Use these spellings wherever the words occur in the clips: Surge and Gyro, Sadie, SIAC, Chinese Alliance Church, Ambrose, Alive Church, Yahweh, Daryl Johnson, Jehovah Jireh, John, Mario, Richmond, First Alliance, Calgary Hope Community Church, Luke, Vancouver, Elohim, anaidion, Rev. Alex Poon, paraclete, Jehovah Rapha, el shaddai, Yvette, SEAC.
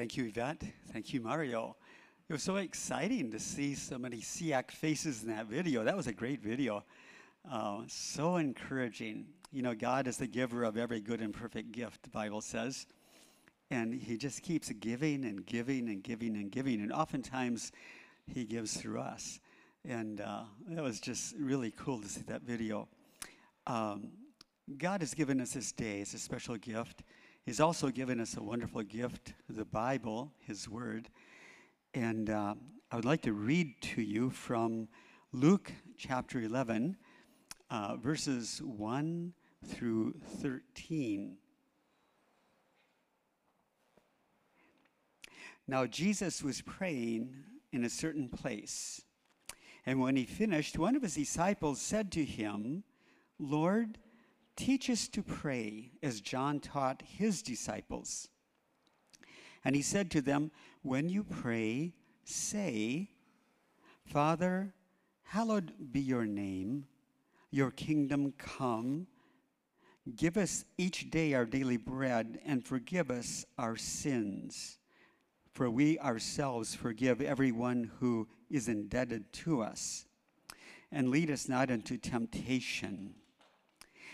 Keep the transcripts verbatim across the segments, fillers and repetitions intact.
Thank you, Yvette. Thank you, Mario. It was so exciting to see so many S E A C faces in that video. That was a great video. Uh, so encouraging. You know, God is the giver of every good and perfect gift, the Bible says. And he just keeps giving and giving and giving and giving. And oftentimes, he gives through us. And uh, that was just really cool to see that video. Um, God has given us this day. It's a special gift. He's also given us a wonderful gift, the Bible, his word. And uh, I would like to read to you from Luke chapter eleven, uh, verses one through thirteen. Now Jesus was praying in a certain place. And when he finished, one of his disciples said to him, "Lord, teach us to pray as John taught his disciples." And he said to them, "When you pray, say, Father, hallowed be your name, your kingdom come. Give us each day our daily bread and forgive us our sins. For we ourselves forgive everyone who is indebted to us. And lead us not into temptation."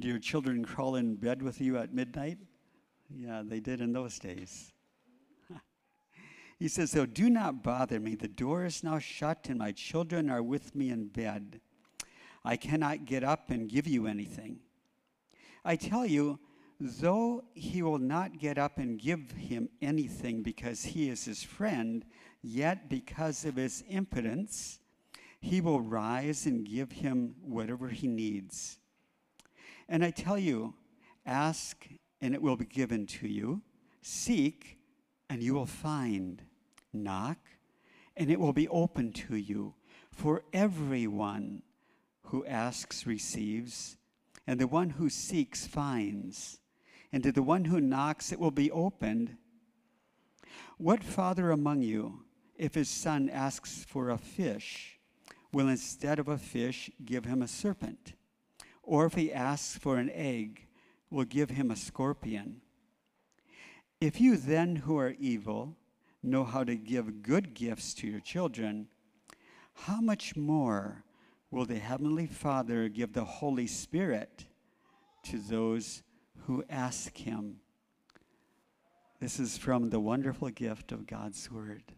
Do your children crawl in bed with you at midnight? Yeah, they did in those days. He says, "So do not bother me. The door is now shut, and my children are with me in bed. I cannot get up and give you anything. I tell you, though he will not get up and give him anything because he is his friend, yet because of his impudence, he will rise and give him whatever he needs. And I tell you, ask, and it will be given to you. Seek, and you will find. Knock, and it will be opened to you. For everyone who asks receives, and the one who seeks finds. And to the one who knocks, it will be opened. What father among you, if his son asks for a fish, will instead of a fish give him a serpent? Or if he asks for an egg, will give him a scorpion? If you then, who are evil, know how to give good gifts to your children, how much more will the Heavenly Father give the Holy Spirit to those who ask him?" This is from the wonderful gift of God's word.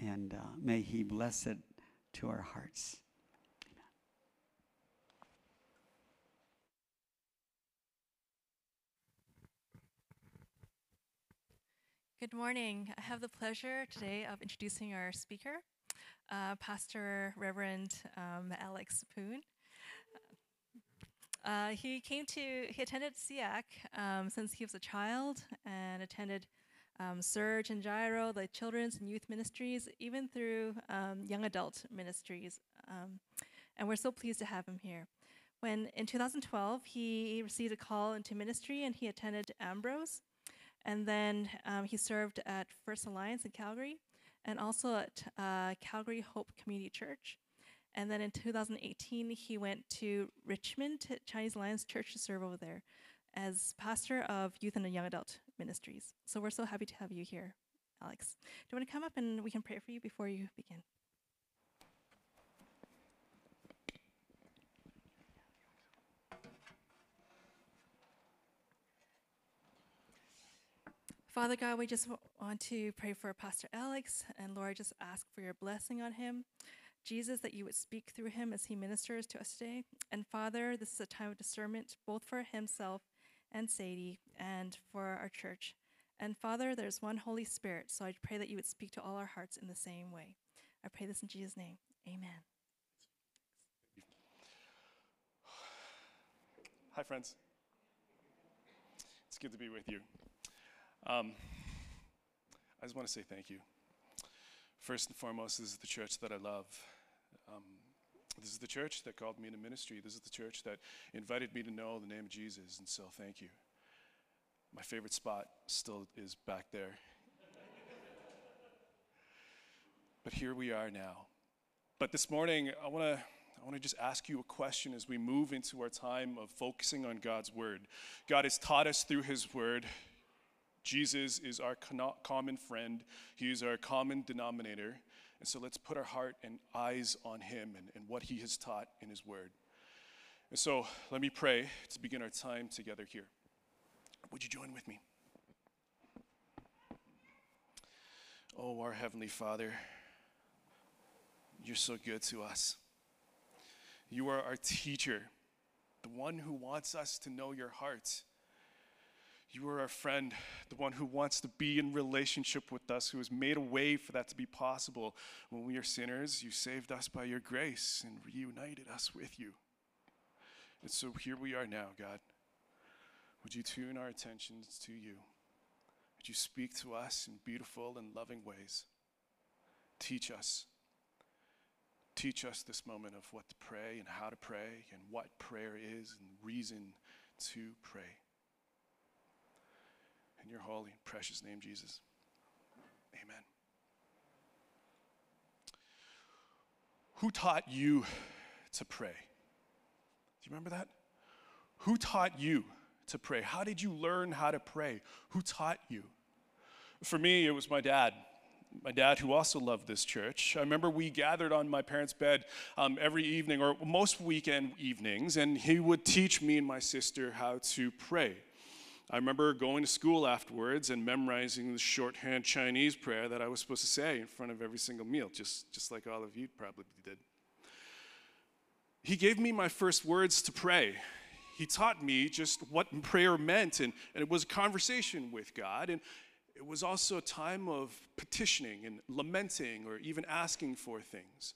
And uh, may he bless it to our hearts. Good morning. I have the pleasure today of introducing our speaker, uh, Pastor Reverend um, Alex Poon. Uh, he came to, he attended S I A C um, since he was a child and attended um, Surge and Gyro, the children's and youth ministries, even through um, young adult ministries. Um, and we're so pleased to have him here. When in two thousand twelve, he received a call into ministry and he attended Ambrose. And then um, he served at First Alliance in Calgary and also at uh, Calgary Hope Community Church. And then in two thousand eighteen, he went to Richmond, to Chinese Alliance Church, to serve over there as pastor of youth and young adult ministries. So we're so happy to have you here, Alex. Do you want to come up and we can pray for you before you begin? Father God, we just want to pray for Pastor Alex, and Lord, just ask for your blessing on him. Jesus, that you would speak through him as he ministers to us today. And Father, this is a time of discernment, both for himself and Sadie, and for our church. And Father, there's one Holy Spirit, so I pray that you would speak to all our hearts in the same way. I pray this in Jesus' name. Amen. Hi, friends. It's good to be with you. Um, I just want to say thank you First and foremost, this is the church that I love. Um, this is the church that called me to ministry. This is the church that invited me to know the name of Jesus, and so thank you. My favorite spot still is back there. But here we are now. But this morning, I want to I want to just ask you a question as we move into our time of focusing on God's word. God has taught us through his word. Jesus is our con- common friend. He is our common denominator. And so let's put our heart and eyes on him and, and what he has taught in his word. And so let me pray to begin our time together here. Would you join with me? Oh, our Heavenly Father, you're so good to us. You are our teacher, the one who wants us to know your heart. You are our friend, the one who wants to be in relationship with us, who has made a way for that to be possible. When we are sinners, you saved us by your grace and reunited us with you. And so here we are now, God. Would you tune our attentions to you? Would you speak to us in beautiful and loving ways? Teach us. Teach us this moment of what to pray and how to pray and what prayer is and reason to pray. In your holy and precious name, Jesus. Amen. Who taught you to pray? Do you remember that? Who taught you to pray? How did you learn how to pray? Who taught you? For me, it was my dad. My dad, who also loved this church. I remember we gathered on my parents' bed um, every evening, or most weekend evenings, and he would teach me and my sister how to pray. I remember going to school afterwards and memorizing the shorthand Chinese prayer that I was supposed to say in front of every single meal, just, just like all of you probably did. He gave me my first words to pray. He taught me just what prayer meant, and, and it was a conversation with God, and it was also a time of petitioning and lamenting or even asking for things.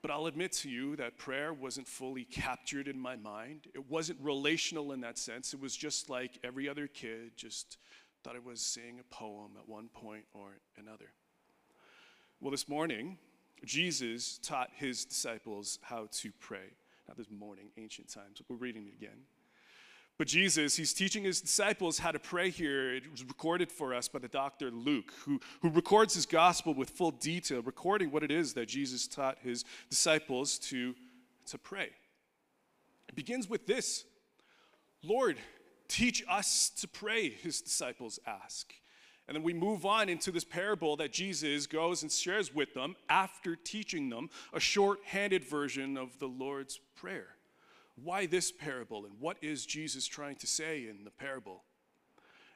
But I'll admit to you that prayer wasn't fully captured in my mind. It wasn't relational in that sense. It was just like every other kid, just thought I was saying a poem at one point or another. Well, this morning, Jesus taught his disciples how to pray. Not this morning, ancient times. We're reading it again. But Jesus, he's teaching his disciples how to pray here. It was recorded for us by the doctor Luke, who, who records his gospel with full detail, recording what it is that Jesus taught his disciples to, to pray. It begins with this. Lord, teach us to pray, his disciples ask. And then we move on into this parable that Jesus goes and shares with them after teaching them a shorthanded version of the Lord's Prayer. Why this parable, and what is Jesus trying to say in the parable?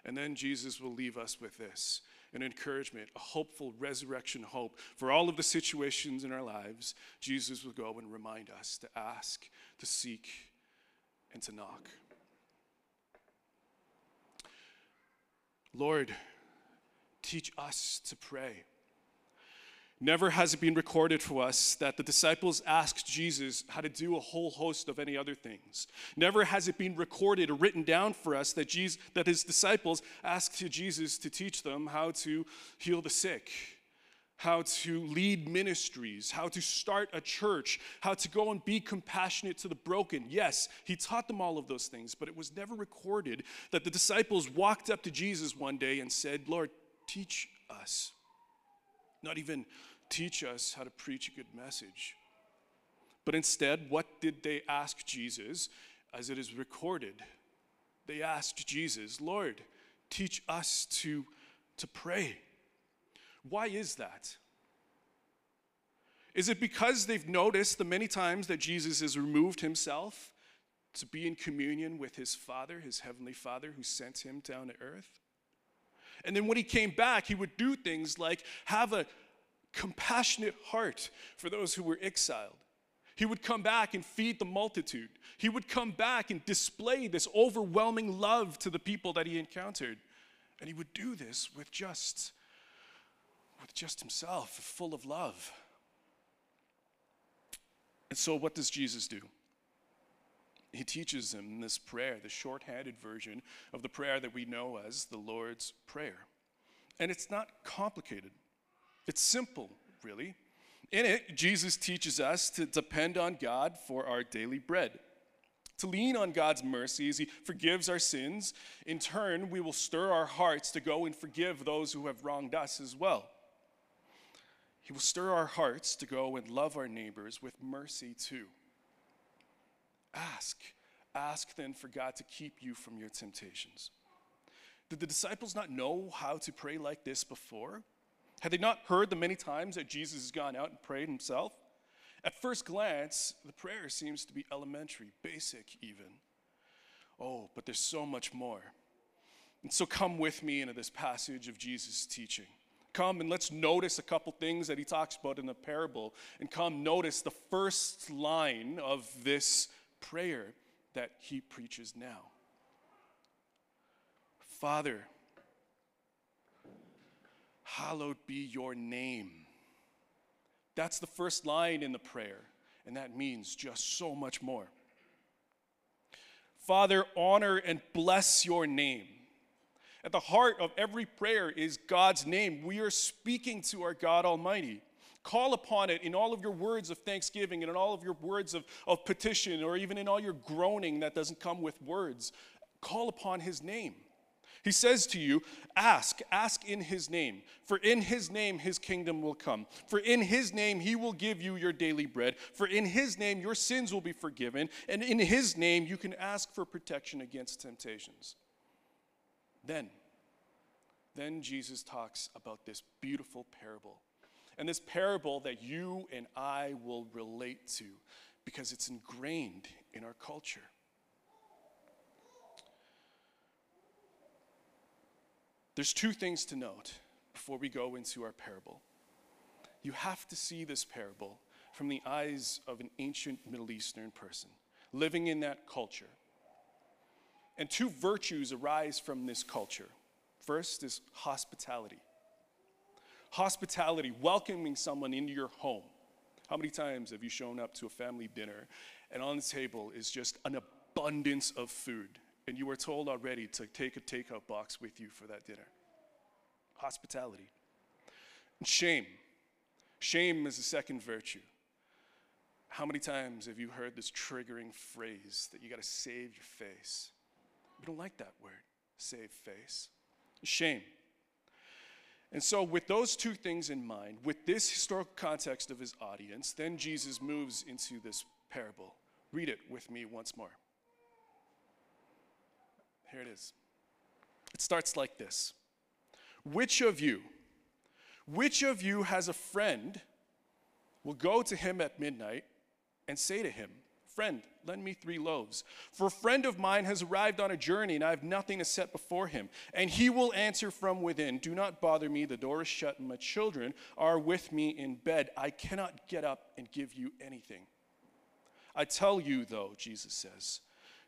And then Jesus will leave us with this, an encouragement, a hopeful resurrection hope. For all of the situations in our lives, Jesus will go and remind us to ask, to seek, and to knock. Lord, teach us to pray. Never has it been recorded for us that the disciples asked Jesus how to do a whole host of any other things. Never has it been recorded or written down for us that Jesus, that his disciples asked Jesus to teach them how to heal the sick, how to lead ministries, how to start a church, how to go and be compassionate to the broken. Yes, he taught them all of those things, but it was never recorded that the disciples walked up to Jesus one day and said, Lord, teach us. Not even teach us how to preach a good message. But instead, what did they ask Jesus? As it is recorded, they asked Jesus, Lord, teach us to, to pray. Why is that? Is it because they've noticed the many times that Jesus has removed himself to be in communion with his Father, his Heavenly Father, who sent him down to earth? And then when he came back, he would do things like have a compassionate heart for those who were exiled. He would come back and feed the multitude. He would come back and display this overwhelming love to the people that he encountered. And he would do this with just, with just himself, full of love. And so what does Jesus do? He teaches them this prayer, the shorthanded version of the prayer that we know as the Lord's Prayer. And it's not complicated. It's simple, really. In it, Jesus teaches us to depend on God for our daily bread, to lean on God's mercy as he forgives our sins. In turn, we will stir our hearts to go and forgive those who have wronged us as well. He will stir our hearts to go and love our neighbors with mercy too. Ask, ask then for God to keep you from your temptations. Did the disciples not know how to pray like this before? Had they not heard the many times that Jesus has gone out and prayed himself? At first glance, the prayer seems to be elementary, basic even. Oh, but there's so much more. And so come with me into this passage of Jesus' teaching. Come and let's notice a couple things that he talks about in the parable. And come notice the first line of this prayer that he preaches now. Father, hallowed be your name. That's the first line in the prayer, and that means just so much more. Father, honor and bless your name. At the heart of every prayer is God's name. We are speaking to our God Almighty. Call upon it in all of your words of thanksgiving and in all of your words of, of petition, or even in all your groaning that doesn't come with words. Call upon his name. He says to you, ask, ask in his name, for in his name his kingdom will come. For in his name he will give you your daily bread. For in his name your sins will be forgiven. And in his name you can ask for protection against temptations. Then, then Jesus talks about this beautiful parable. And this parable that you and I will relate to because it's ingrained in our culture. There's two things to note before we go into our parable. You have to see this parable from the eyes of an ancient Middle Eastern person living in that culture. And two virtues arise from this culture. First is hospitality. Hospitality, welcoming someone into your home. How many times have you shown up to a family dinner and on the table is just an abundance of food? And you were told already to take a takeout box with you for that dinner. Hospitality. And shame. Shame is the second virtue. How many times have you heard this triggering phrase that you got to save your face? We don't like that word, save face. Shame. And so with those two things in mind, with this historical context of his audience, then Jesus moves into this parable. Read it with me once more. Here it is. It starts like this. Which of you, which of you has a friend will go to him at midnight and say to him, friend, lend me three loaves, for a friend of mine has arrived on a journey and I have nothing to set before him. And he will answer from within, do not bother me, the door is shut and my children are with me in bed. I cannot get up and give you anything. I tell you though, Jesus says,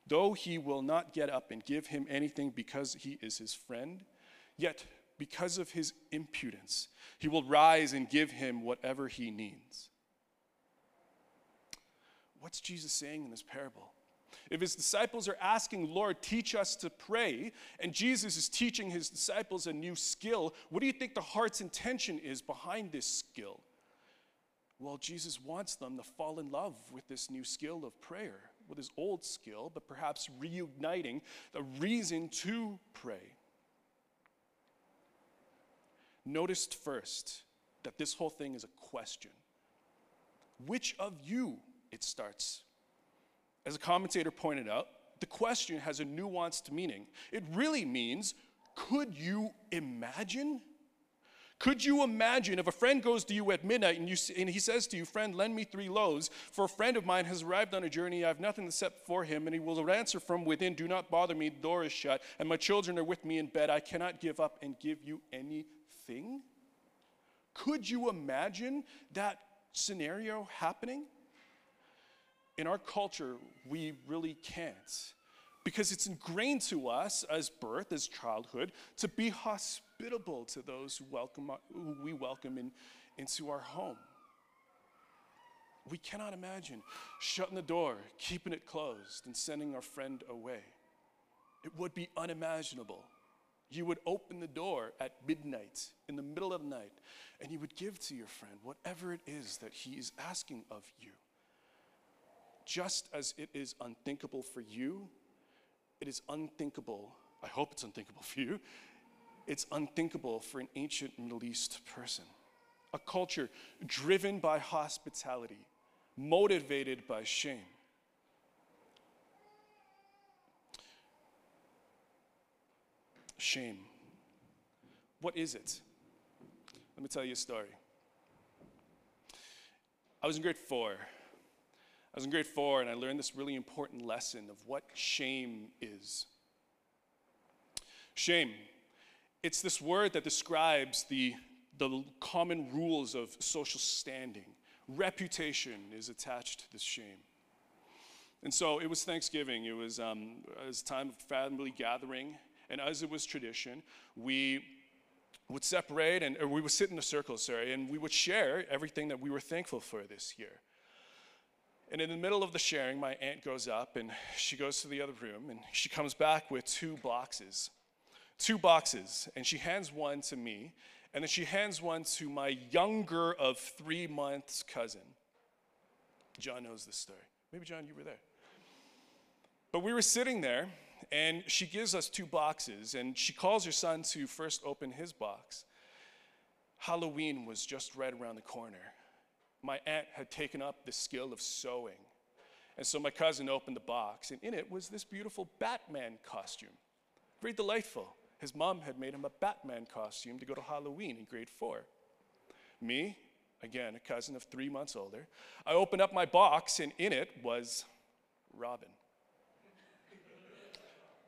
though he will not get up and give him anything because he is his friend, yet because of his impudence, he will rise and give him whatever he needs. What's Jesus saying in this parable? If his disciples are asking, Lord, teach us to pray, and Jesus is teaching his disciples a new skill, what do you think the heart's intention is behind this skill? Well, Jesus wants them to fall in love with this new skill of prayer, with his old skill, but perhaps reuniting the reason to pray. Notice first that this whole thing is a question. Which of you, it starts. As a commentator pointed out, the question has a nuanced meaning. It really means, could you imagine? Could you imagine if a friend goes to you at midnight and, you, and he says to you, friend, lend me three loaves, for a friend of mine has arrived on a journey, I have nothing to set before him, and he will answer from within, do not bother me, the door is shut, and my children are with me in bed, I cannot give up and give you anything? Could you imagine that scenario happening? In our culture, we really can't, because it's ingrained to us as birth, as childhood, to be hospitable to those who, welcome, who we welcome in, into our home. We cannot imagine shutting the door, keeping it closed, and sending our friend away. It would be unimaginable, You would open the door at midnight, in the middle of the night, and you would give to your friend whatever it is that he is asking of you. Just as it is unthinkable for you, it is unthinkable, I hope it's unthinkable for you, it's unthinkable for an ancient Middle East person. A culture driven by hospitality, motivated by shame. Shame. What is it? Let me tell you a story. I was in grade four. I was in grade four and I learned this really important lesson of what shame is. Shame. It's this word that describes the, the common rules of social standing. Reputation is attached to this shame. And so it was Thanksgiving. It was, um, it was time of family gathering. And as it was tradition, we would separate and or we would sit in a circle, sorry, and we would share everything that we were thankful for this year. And in the middle of the sharing, my aunt goes up and she goes to the other room and she comes back with two boxes. Two boxes, and she hands one to me, and then she hands one to my younger of three months cousin. John knows this story. Maybe, John, you were there. But we were sitting there, and she gives us two boxes, and she calls her son to first open his box. Halloween was just right around the corner. My aunt had taken up the skill of sewing. And so my cousin opened the box, and in it was this beautiful Batman costume. Very delightful. His mom had made him a Batman costume to go to Halloween in grade four. Me, again, a cousin of three months older, I opened up my box, and in it was Robin.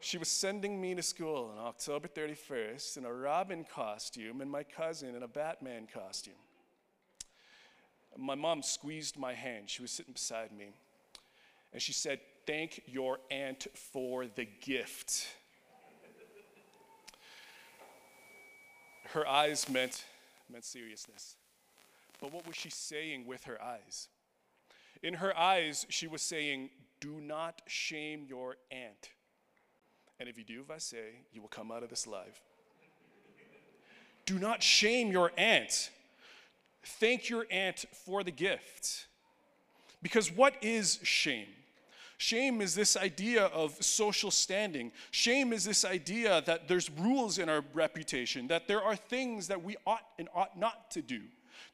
She was sending me to school on October thirty-first in a Robin costume and my cousin in a Batman costume. My mom squeezed my hand. She was sitting beside me. And she said, "Thank your aunt for the gift." Her eyes meant, meant seriousness. But what was she saying with her eyes? In her eyes, she was saying, "Do not shame your aunt. And if you do, Vasey, you will come out of this alive." Do not shame your aunt. Thank your aunt for the gift. Because what is shame? Shame is this idea of social standing. Shame is this idea that there's rules in our reputation, that there are things that we ought and ought not to do.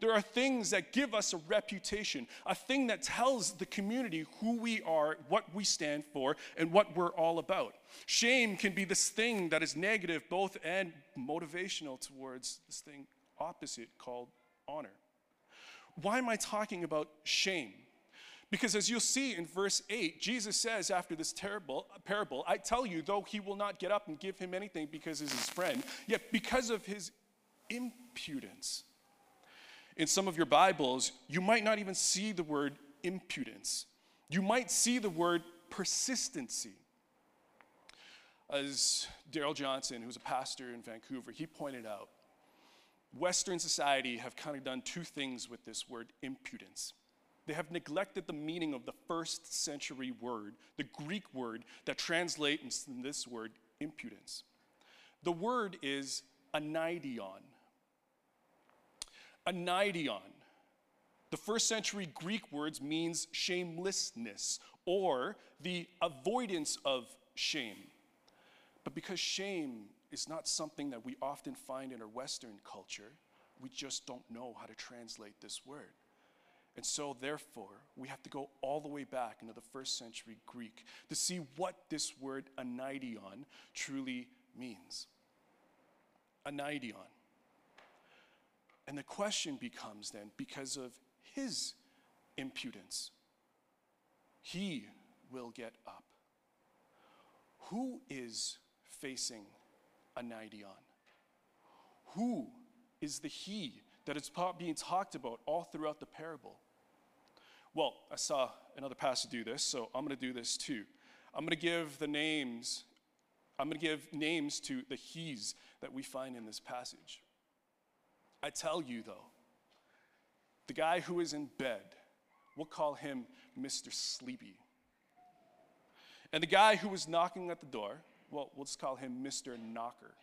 There are things that give us a reputation, a thing that tells the community who we are, what we stand for, and what we're all about. Shame can be this thing that is negative both and motivational towards this thing opposite called honor. Why am I talking about shame? Because as you'll see in verse eight, Jesus says after this terrible parable, "I tell you, though he will not get up and give him anything because he's his friend, yet because of his impudence." In some of your Bibles, you might not even see the word impudence. You might see the word persistency. As Daryl Johnson, who's a pastor in Vancouver, he pointed out, Western society have kind of done two things with this word impudence. They have neglected the meaning of the first century word, the Greek word that translates in this word impudence. The word is anaidion. Anaidion. The first century Greek words means shamelessness or the avoidance of shame. But because shame is not something that we often find in our Western culture, we just don't know how to translate this word. And so therefore, we have to go all the way back into the first century Greek to see what this word anaidion truly means. Anaidion. And the question becomes then, because of his impudence, he will get up. Who is facing anaidion? Who is the he that is being talked about all throughout the parable? Well, I saw another pastor do this, so I'm going to do this too. I'm going to give the names, I'm going to give names to the he's that we find in this passage. I tell you, though, the guy who is in bed, we'll call him Mister Sleepy. And the guy who was knocking at the door, well, we'll just call him Mister Knocker.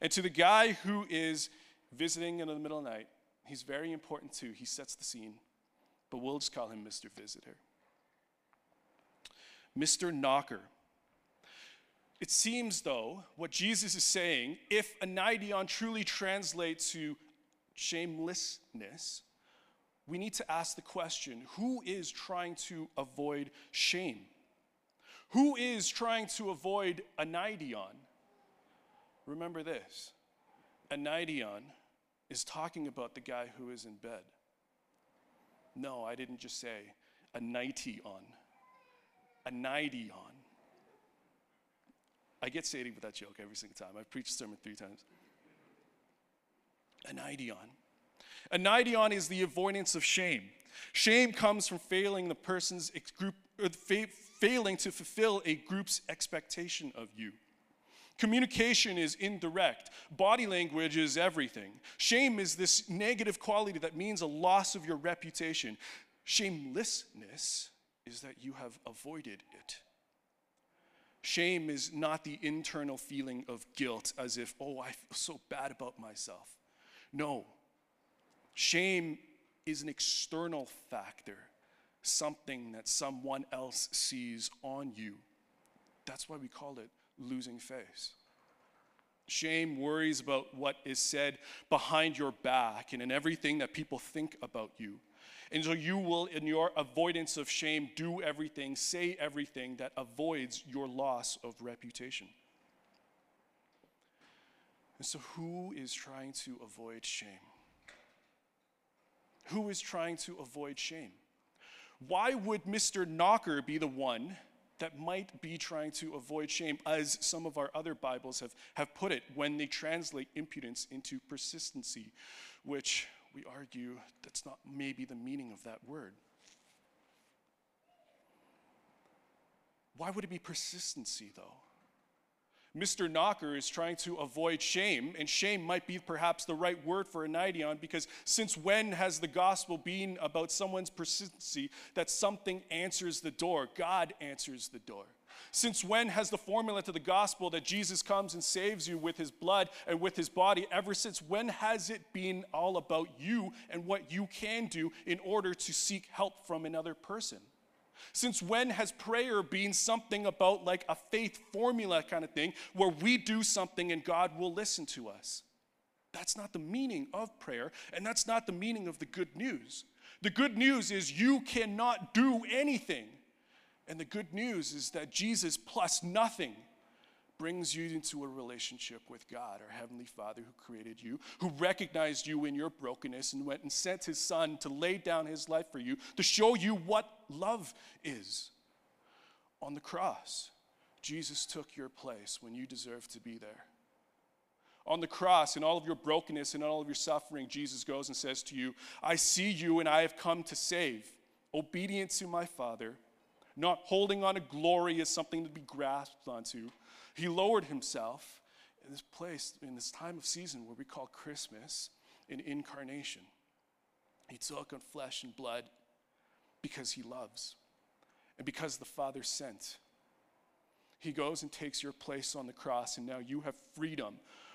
And to the guy who is visiting in the middle of the night, he's very important too. He sets the scene. But we'll just call him Mister Visitor. Mister Knocker. It seems, though, what Jesus is saying, if anaidion truly translates to shamelessness, we need to ask the question, who is trying to avoid shame? Who is trying to avoid anaidion? Remember this, anaidion is talking about the guy who is in bed. No, I didn't just say anaidion, anaidion. I get Sadie with that joke every single time. I've preached a sermon three times. Anaidion. Anaidion is the avoidance of shame. Shame comes from failing the person's group, or fa failing to fulfill a group's expectation of you. Communication is indirect. Body language is everything. Shame is this negative quality that means a loss of your reputation. Shamelessness is that you have avoided it. Shame is not the internal feeling of guilt as if, oh, I feel so bad about myself. No, shame is an external factor, something that someone else sees on you. That's why we call it losing face. Shame worries about what is said behind your back and in everything that people think about you. And so you will, in your avoidance of shame, do everything, say everything that avoids your loss of reputation. And so who is trying to avoid shame? Who is trying to avoid shame? Why would Mister Knocker be the one that might be trying to avoid shame, as some of our other Bibles have, have put it, when they translate impudence into persistency, which we argue that's not maybe the meaning of that word. Why would it be persistency, though? Mister Knocker is trying to avoid shame, and shame might be perhaps the right word for anaidion, because since when has the gospel been about someone's persistency that something answers the door? God answers the door. Since when has the formula to the gospel that Jesus comes and saves you with his blood and with his body, ever since when has it been all about you and what you can do in order to seek help from another person? Since when has prayer been something about like a faith formula kind of thing where we do something and God will listen to us? That's not the meaning of prayer, and that's not the meaning of the good news. The good news is you cannot do anything. And the good news is that Jesus plus nothing brings you into a relationship with God, our Heavenly Father who created you, who recognized you in your brokenness and went and sent his son to lay down his life for you, to show you what love is. On the cross, Jesus took your place when you deserved to be there. On the cross, in all of your brokenness and all of your suffering, Jesus goes and says to you, I see you and I have come to save, obedient to my Father, not holding on to glory as something to be grasped onto. He lowered himself in this place, in this time of season where we call Christmas an incarnation. He took on flesh and blood because he loves and because the Father sent. He goes and takes your place on the cross, and now you have freedom,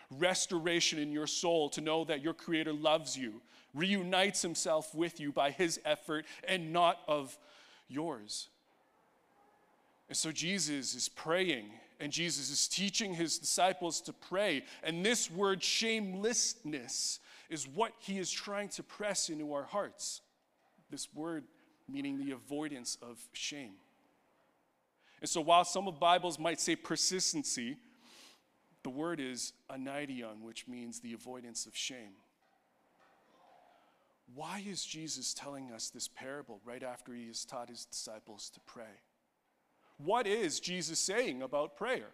restoration in your soul to know that your Creator loves you, reunites himself with you by his effort and not of yours. And so Jesus is praying, and Jesus is teaching his disciples to pray. And this word, shamelessness, is what he is trying to press into our hearts. This word meaning the avoidance of shame. And so while some of Bibles might say persistency, the word is anaidion, which means the avoidance of shame. Why is Jesus telling us this parable right after he has taught his disciples to pray? What is Jesus saying about prayer?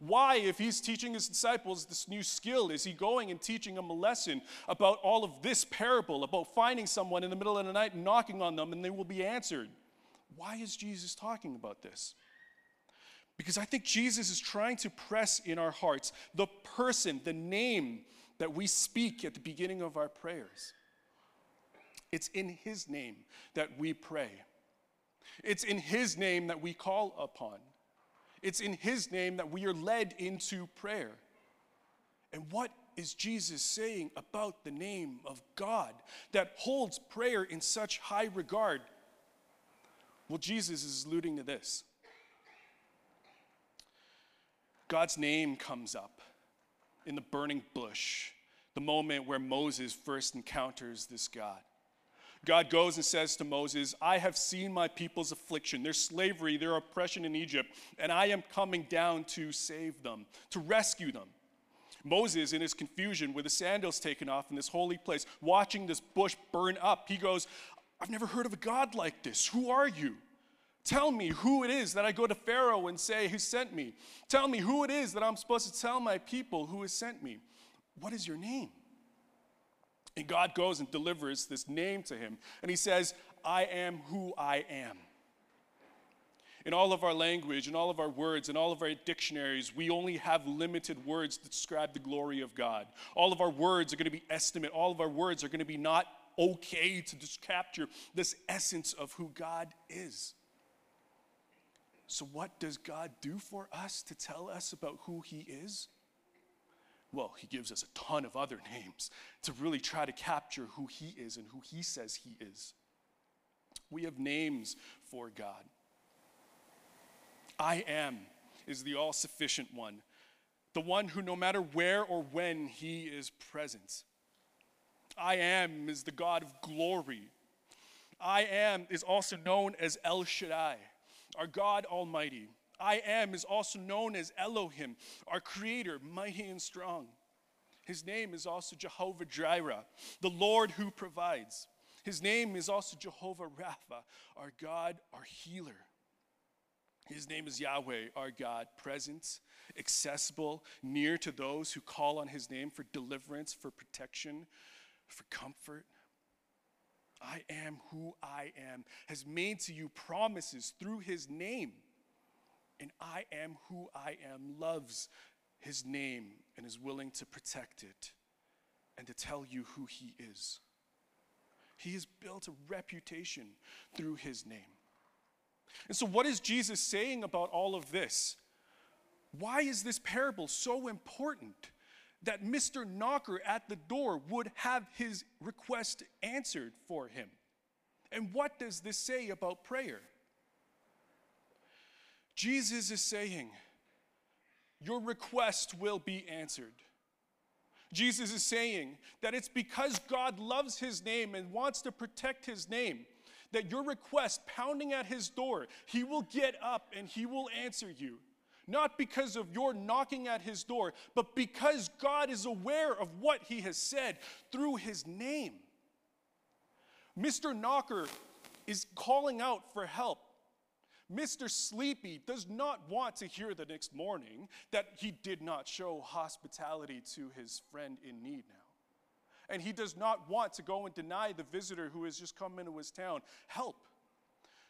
Why, if he's teaching his disciples this new skill, is he going and teaching them a lesson about all of this parable, about finding someone in the middle of the night and knocking on them and they will be answered? Why is Jesus talking about this? Because I think Jesus is trying to press in our hearts the person, the name that we speak at the beginning of our prayers. It's in his name that we pray. It's in his name that we call upon. It's in his name that we are led into prayer. And what is Jesus saying about the name of God that holds prayer in such high regard? Well, Jesus is alluding to this. God's name comes up in the burning bush, the moment where Moses first encounters this God. God goes and says to Moses, I have seen my people's affliction, their slavery, their oppression in Egypt, and I am coming down to save them, to rescue them. Moses, in his confusion, with his sandals taken off in this holy place, watching this bush burn up, he goes, I've never heard of a God like this. Who are you? Tell me who it is that I go to Pharaoh and say, who sent me? Tell me who it is that I'm supposed to tell my people who has sent me. What is your name? And God goes and delivers this name to him. And he says, I am who I am. In all of our language, in all of our words, in all of our dictionaries, we only have limited words to describe the glory of God. All of our words are going to be estimate. All of our words are going to be not okay to just capture this essence of who God is. So what does God do for us to tell us about who he is? Well, he gives us a ton of other names to really try to capture who he is and who he says he is. We have names for God. I am is the all-sufficient one, the one who no matter where or when he is present. I am is the God of glory. I am is also known as El Shaddai, our God Almighty. I am is also known as Elohim, our creator, mighty and strong. His name is also Jehovah Jireh, the Lord who provides. His name is also Jehovah Rapha, our God, our healer. His name is Yahweh, our God, present, accessible, near to those who call on his name for deliverance, for protection, for comfort. I am who I am has made to you promises through his name. And I am who I am loves his name and is willing to protect it and to tell you who he is. He has built a reputation through his name. And so what is Jesus saying about all of this? Why is this parable so important that Mister Knocker at the door would have his request answered for him? And what does this say about prayer? Jesus is saying, your request will be answered. Jesus is saying that it's because God loves his name and wants to protect his name that your request pounding at his door, he will get up and he will answer you. Not because of your knocking at his door, but because God is aware of what he has said through his name. Mister Knocker is calling out for help. Mister Sleepy does not want to hear the next morning that he did not show hospitality to his friend in need now. And he does not want to go and deny the visitor who has just come into his town help.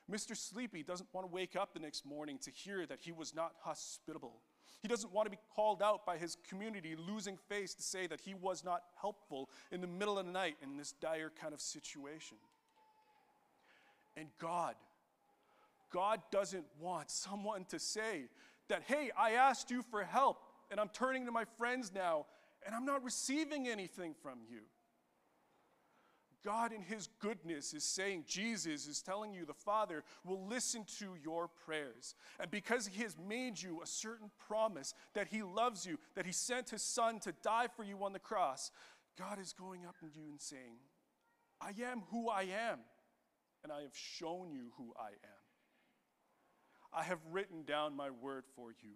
Mister Sleepy doesn't want to wake up the next morning to hear that he was not hospitable. He doesn't want to be called out by his community, losing face to say that he was not helpful in the middle of the night in this dire kind of situation. And God God doesn't want someone to say that, hey, I asked you for help, and I'm turning to my friends now, and I'm not receiving anything from you. God in his goodness is saying, Jesus is telling you the Father will listen to your prayers. And because he has made you a certain promise that he loves you, that he sent his son to die for you on the cross, God is going up to you and saying, I am who I am, and I have shown you who I am. I have written down my word for you.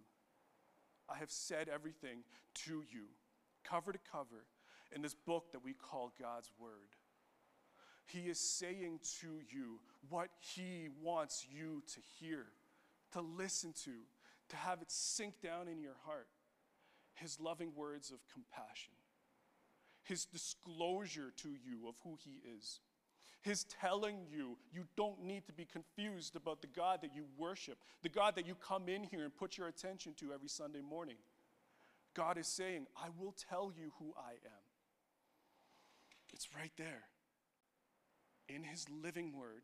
I have said everything to you, cover to cover, in this book that we call God's Word. He is saying to you what he wants you to hear, to listen to, to have it sink down in your heart. His loving words of compassion, his disclosure to you of who he is. His telling you, you don't need to be confused about the God that you worship, the God that you come in here and put your attention to every Sunday morning. God is saying, I will tell you who I am. It's right there. In his living word,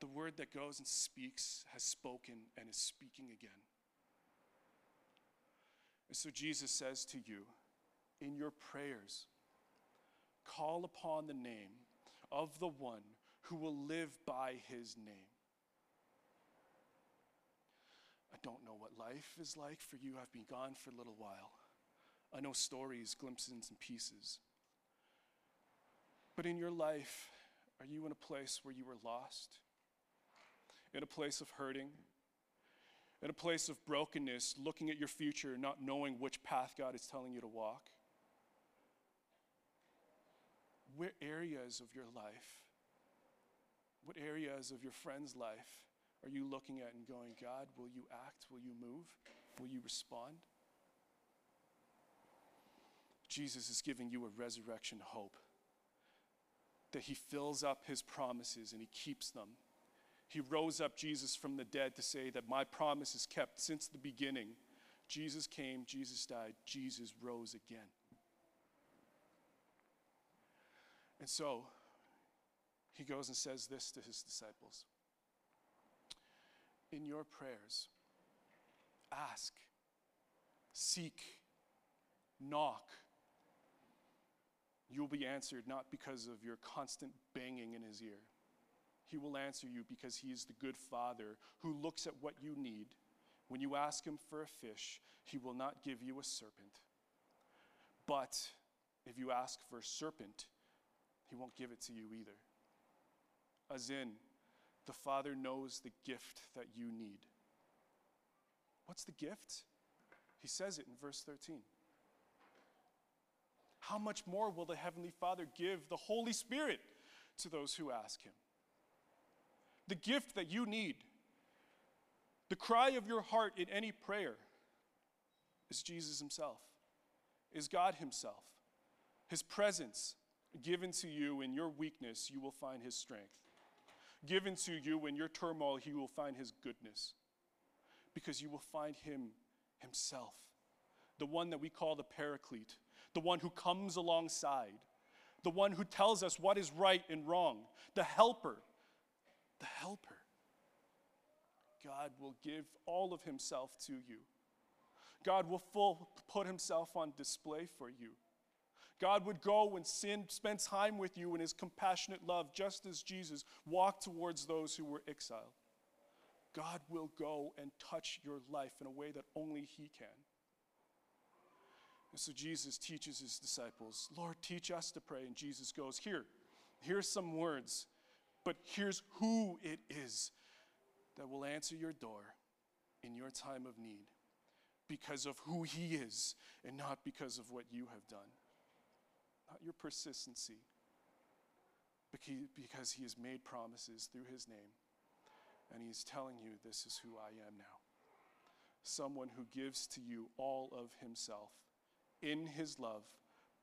the word that goes and speaks has spoken and is speaking again. So Jesus says to you, in your prayers, call upon the name of the one who will live by his name. I don't know what life is like for you. I've been gone for a little while. I know stories, glimpses, and pieces. But in your life, are you in a place where you were lost? In a place of hurting? In a place of brokenness, looking at your future, not knowing which path God is telling you to walk? What areas of your life, what areas of your friend's life are you looking at and going, God, will you act? Will you move? Will you respond? Jesus is giving you a resurrection hope that he fills up his promises and he keeps them. He rose up Jesus from the dead to say that my promise is kept since the beginning. Jesus came, Jesus died, Jesus rose again. And so, he goes and says this to his disciples. In your prayers, ask, seek, knock. You'll be answered not because of your constant banging in his ear. He will answer you because he is the good Father who looks at what you need. When you ask him for a fish, he will not give you a serpent. But if you ask for a serpent, he won't give it to you either. As in, the Father knows the gift that you need. What's the gift? He says it in verse thirteen. How much more will the Heavenly Father give the Holy Spirit to those who ask him? The gift that you need, the cry of your heart in any prayer, is Jesus himself, is God himself. His presence, given to you in your weakness, you will find his strength. Given to you in your turmoil, he will find his goodness. Because you will find him himself, the one that we call the paraclete, the one who comes alongside, the one who tells us what is right and wrong, the helper. The helper. God will give all of himself to you. God will full put himself on display for you. God would go and sin, spend time with you in his compassionate love, just as Jesus walked towards those who were exiled. God will go and touch your life in a way that only he can. And so Jesus teaches his disciples, Lord, teach us to pray. And Jesus goes, here, here's some words. But here's who it is that will answer your door in your time of need, because of who he is and not because of what you have done. Not your persistency, because he has made promises through his name, and he's telling you, this is who I am now. Someone who gives to you all of himself in his love,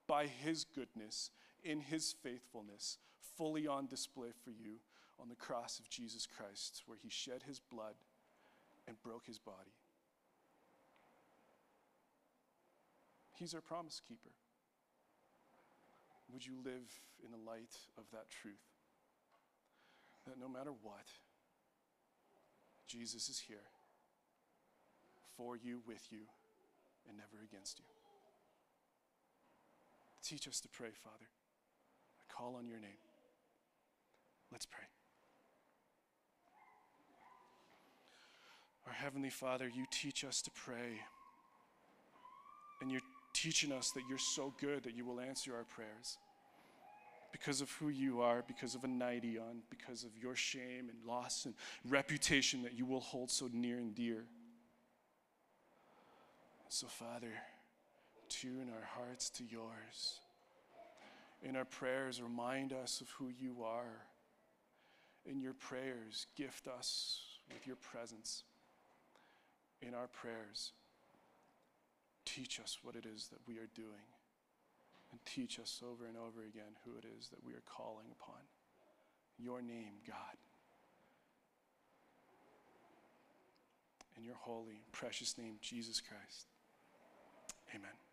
by his goodness, in his faithfulness, fully on display for you on the cross of Jesus Christ, where he shed his blood and broke his body. He's our promise keeper. Would you live in the light of that truth? That no matter what, Jesus is here for you, with you, and never against you. Teach us to pray, Father. I call on your name. Let's pray. Our Heavenly Father, you teach us to pray. And you're teaching us that you're so good that you will answer our prayers. Because of who you are, because of anaidion, because of your shame and loss and reputation that you will hold so near and dear. So, Father, tune our hearts to yours. In our prayers, remind us of who you are. In your prayers, gift us with your presence. In our prayers, teach us what it is that we are doing, and teach us over and over again who it is that we are calling upon. Your name, God. In your holy, precious name, Jesus Christ. Amen.